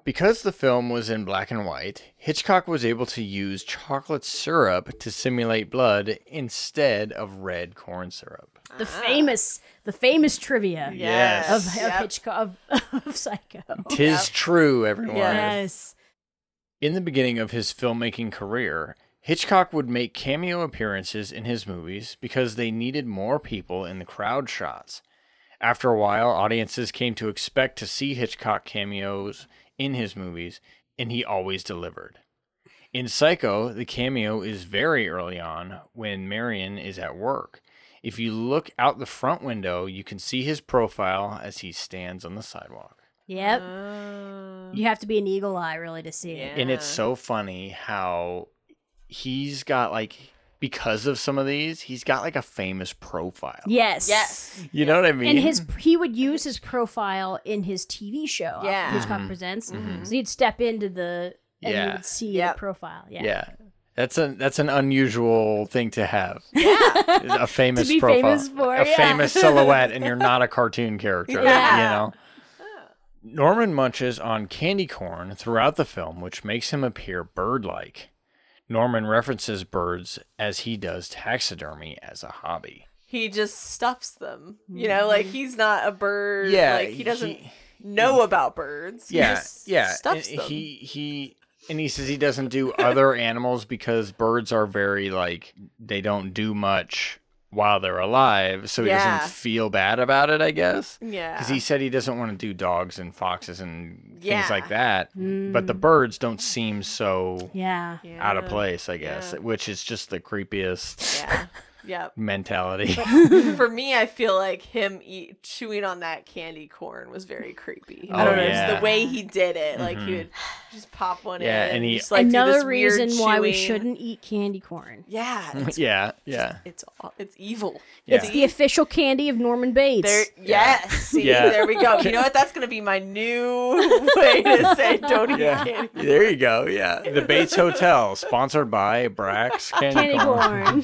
Because the film was in black and white, Hitchcock was able to use chocolate syrup to simulate blood instead of red corn syrup. The famous trivia of Hitchcock of Psycho. 'Tis true, everyone. Yes. In the beginning of his filmmaking career, Hitchcock would make cameo appearances in his movies because they needed more people in the crowd shots. After a while, audiences came to expect to see Hitchcock cameos in his movies, and he always delivered. In Psycho, the cameo is very early on when Marion is at work. If you look out the front window, you can see his profile as he stands on the sidewalk. Yep. You have to be an eagle eye, really, to see it. And it's so funny how he's got, because of some of these, he's got a famous profile. Yes. You know what I mean? And he would use his profile in his TV show. Yeah. Hitchcock Presents. Mm-hmm. So he'd step into and you'd see the profile. Yeah. Yeah. That's an unusual thing to have. Yeah. A famous to be profile. Famous for, a famous silhouette, and you're not a cartoon character. Yeah. You know? Norman munches on candy corn throughout the film, which makes him appear bird-like. Norman references birds as he does taxidermy as a hobby. He just stuffs them. You know, he's not a bird. Yeah. He doesn't know about birds. Yeah. He just stuffs them. He says he doesn't do other animals because birds are very, they don't do much while they're alive. So he doesn't feel bad about it, I guess. Yeah. Because he said he doesn't want to do dogs and foxes and things like that. Mm. But the birds don't seem so out of place, I guess, which is just the creepiest. Yeah. mentality. For me, I feel like him chewing on that candy corn was very creepy. I don't know, just the way he did it. Like, he would just pop one in. And he, just, like, another reason why we shouldn't eat candy corn. It's evil. Yeah. It's the official candy of Norman Bates. There we go. You know what? That's going to be my new way to say don't eat candy corn. There you go. Yeah. The Bates Hotel, sponsored by Brax Candy Corn.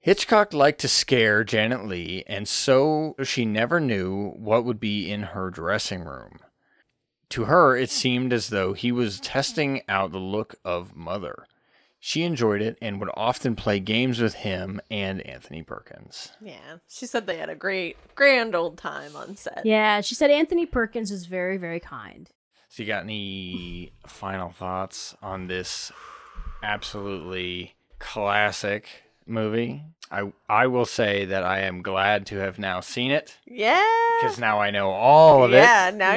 Hitchcock liked to scare Janet Leigh, and so she never knew what would be in her dressing room. To her, it seemed as though he was testing out the look of Mother. She enjoyed it and would often play games with him and Anthony Perkins. Yeah, she said they had a great, grand old time on set. Yeah, she said Anthony Perkins is very, very kind. So you got any final thoughts on this absolutely classic movie? I will say that I am glad to have now seen it. Yeah. Because now I know all of it. Now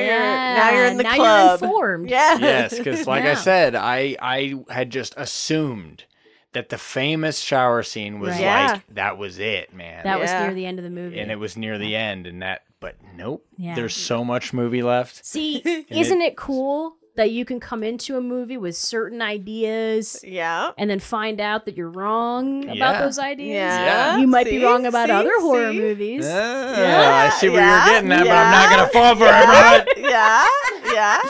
you're in the club. Now you're informed. Yeah. Yes, because like I said, I had just assumed that the famous shower scene was like, that was it, man. That was near the end of the movie. And it was near the end, and that, but nope. Yeah. There's so much movie left. See, isn't it cool that you can come into a movie with certain ideas and then find out that you're wrong about those ideas? Yeah. You might be wrong about other horror movies. I see what you're getting at, but I'm not going to fall for it, right?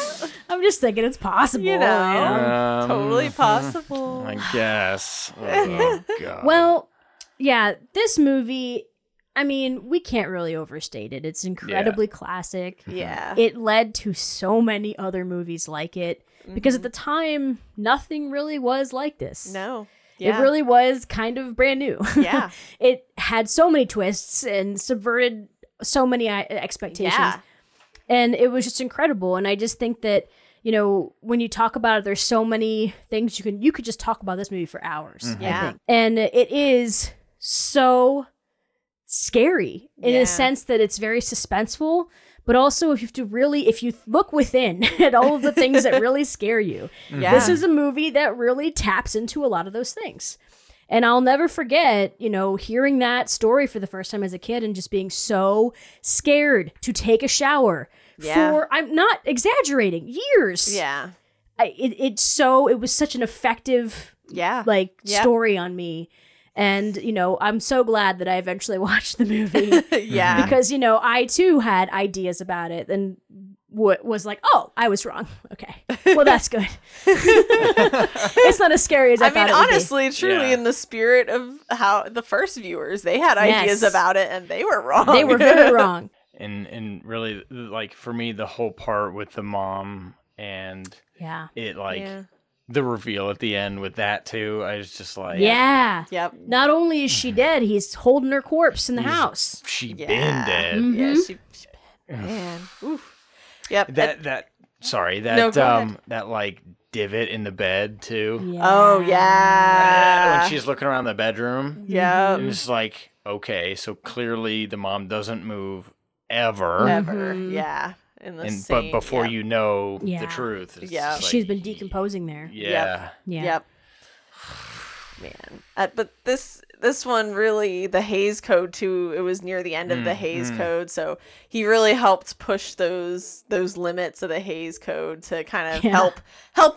I'm just thinking it's possible. You know, totally possible. I guess. Oh, God. Well, yeah, this movie, I mean, we can't really overstate it. It's incredibly classic. Yeah. It led to so many other movies like it because at the time, nothing really was like this. No. Yeah. It really was kind of brand new. Yeah. It had so many twists and subverted so many expectations. Yeah. And it was just incredible. And I just think that, you know, when you talk about it, there's so many things you could just talk about this movie for hours. Mm-hmm. Yeah. I think. And it is so scary in a sense that it's very suspenseful, but also if you look within at all of the things that really scare you, this is a movie that really taps into a lot of those things. And I'll never forget, you know, hearing that story for the first time as a kid and just being so scared to take a shower for, I'm not exaggerating, years. Yeah. It was such an effective story on me. And, you know, I'm so glad that I eventually watched the movie. Yeah. Because, you know, I, too, had ideas about it and was like, oh, I was wrong. Okay. Well, that's good. It's not as scary as I thought it would be. Honestly, truly, in the spirit of how the first viewers, they had ideas about it and they were wrong. They were very wrong. And really, like, for me, the whole part with the mom and it, like... Yeah. The reveal at the end with that, too, I was just like... Yeah. Yep. Not only is she dead, he's holding her corpse in the house. She been dead. Mm-hmm. Yeah, she been... Man. Oof. Yep. That like, divot in the bed, too. Yeah. Oh, yeah. When she's looking around the bedroom. Yeah. And it's like, okay, so clearly the mom doesn't move ever. Never. Mm-hmm. Yeah. But before you know the truth, like, she's been decomposing there. Yeah, yep. Man, but this one really, the Hays Code too. It was near the end of the Hays Code, so he really helped push those limits of the Hays Code to kind of help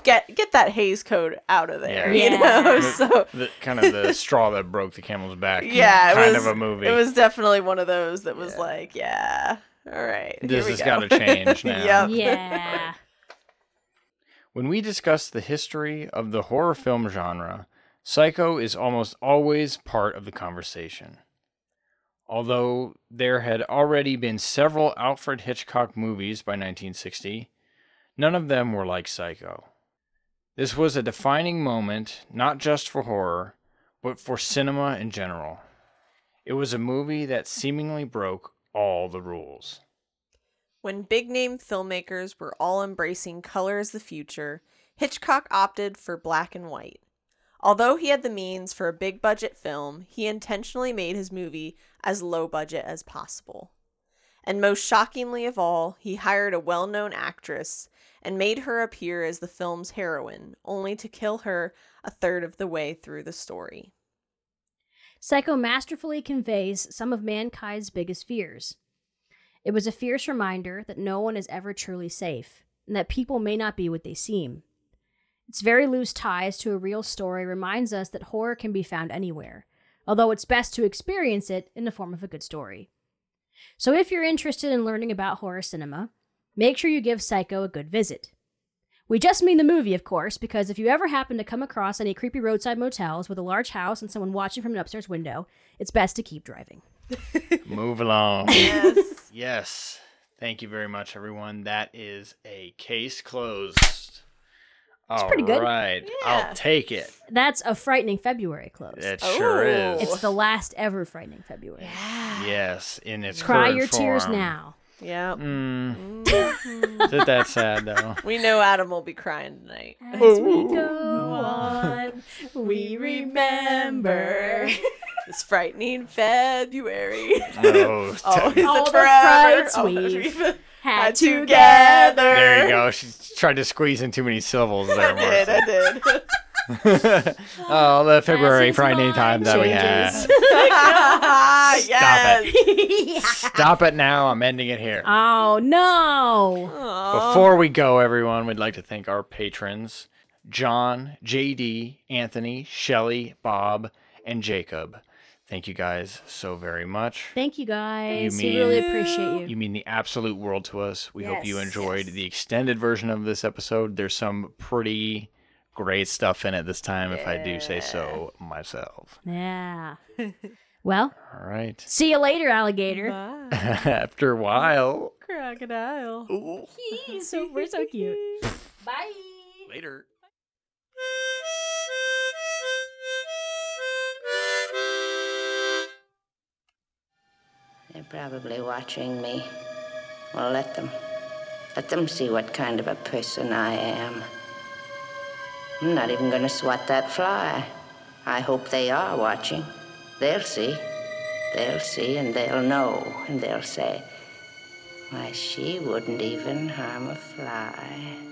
get that Hays Code out of there. Yeah. You know, so kind of the straw that broke the camel's back. Yeah, kind of a movie. It was definitely one of those that was like, all right. This has got to change now. Yeah. When we discuss the history of the horror film genre, Psycho is almost always part of the conversation. Although there had already been several Alfred Hitchcock movies by 1960, none of them were like Psycho. This was a defining moment, not just for horror, but for cinema in general. It was a movie that seemingly broke all the rules. When big-name filmmakers were all embracing color as the future, Hitchcock opted for black and white. Although he had the means for a big-budget film, he intentionally made his movie as low-budget as possible. And most shockingly of all, he hired a well-known actress and made her appear as the film's heroine, only to kill her a third of the way through the story. Psycho masterfully conveys some of mankind's biggest fears. It was a fierce reminder that no one is ever truly safe, and that people may not be what they seem. Its very loose ties to a real story reminds us that horror can be found anywhere, although it's best to experience it in the form of a good story. So if you're interested in learning about horror cinema, make sure you give Psycho a good visit. We just mean the movie, of course, because if you ever happen to come across any creepy roadside motels with a large house and someone watching from an upstairs window, it's best to keep driving. Move along. Yes. Yes. Thank you very much, everyone. That is a case closed. It's pretty good. All right. Yeah. I'll take it. That's a Frightening February close. It sure is. It's the last ever Frightening February. Yeah. Yes, in its current form. Cry your tears now. Yep. Mm. Mm-hmm. Is it that sad, though? We know Adam will be crying tonight. As we go on, we remember this frightening February. No. All the frights we've had together. There you go. She tried to squeeze in too many syllables there. I did. Oh, the February frightening time that we had. Stop it. Yeah. Stop it now. I'm ending it here. Oh, no. Aww. Before we go, everyone, we'd like to thank our patrons, John, JD, Anthony, Shelley, Bob, and Jacob. Thank you guys so very much. Thank you guys. We really appreciate you. You mean the absolute world to us. We hope you enjoyed the extended version of this episode. There's some pretty great stuff in it this time, if I do say so myself. Yeah. Well. All right. See you later, alligator. Bye. After a while. Crocodile. Ooh. We're so cute. Bye. Later. They're probably watching me. Well, let them. Let them see what kind of a person I am. I'm not even going to swat that fly. I hope they are watching. They'll see. They'll see and they'll know. And they'll say, why, she wouldn't even harm a fly.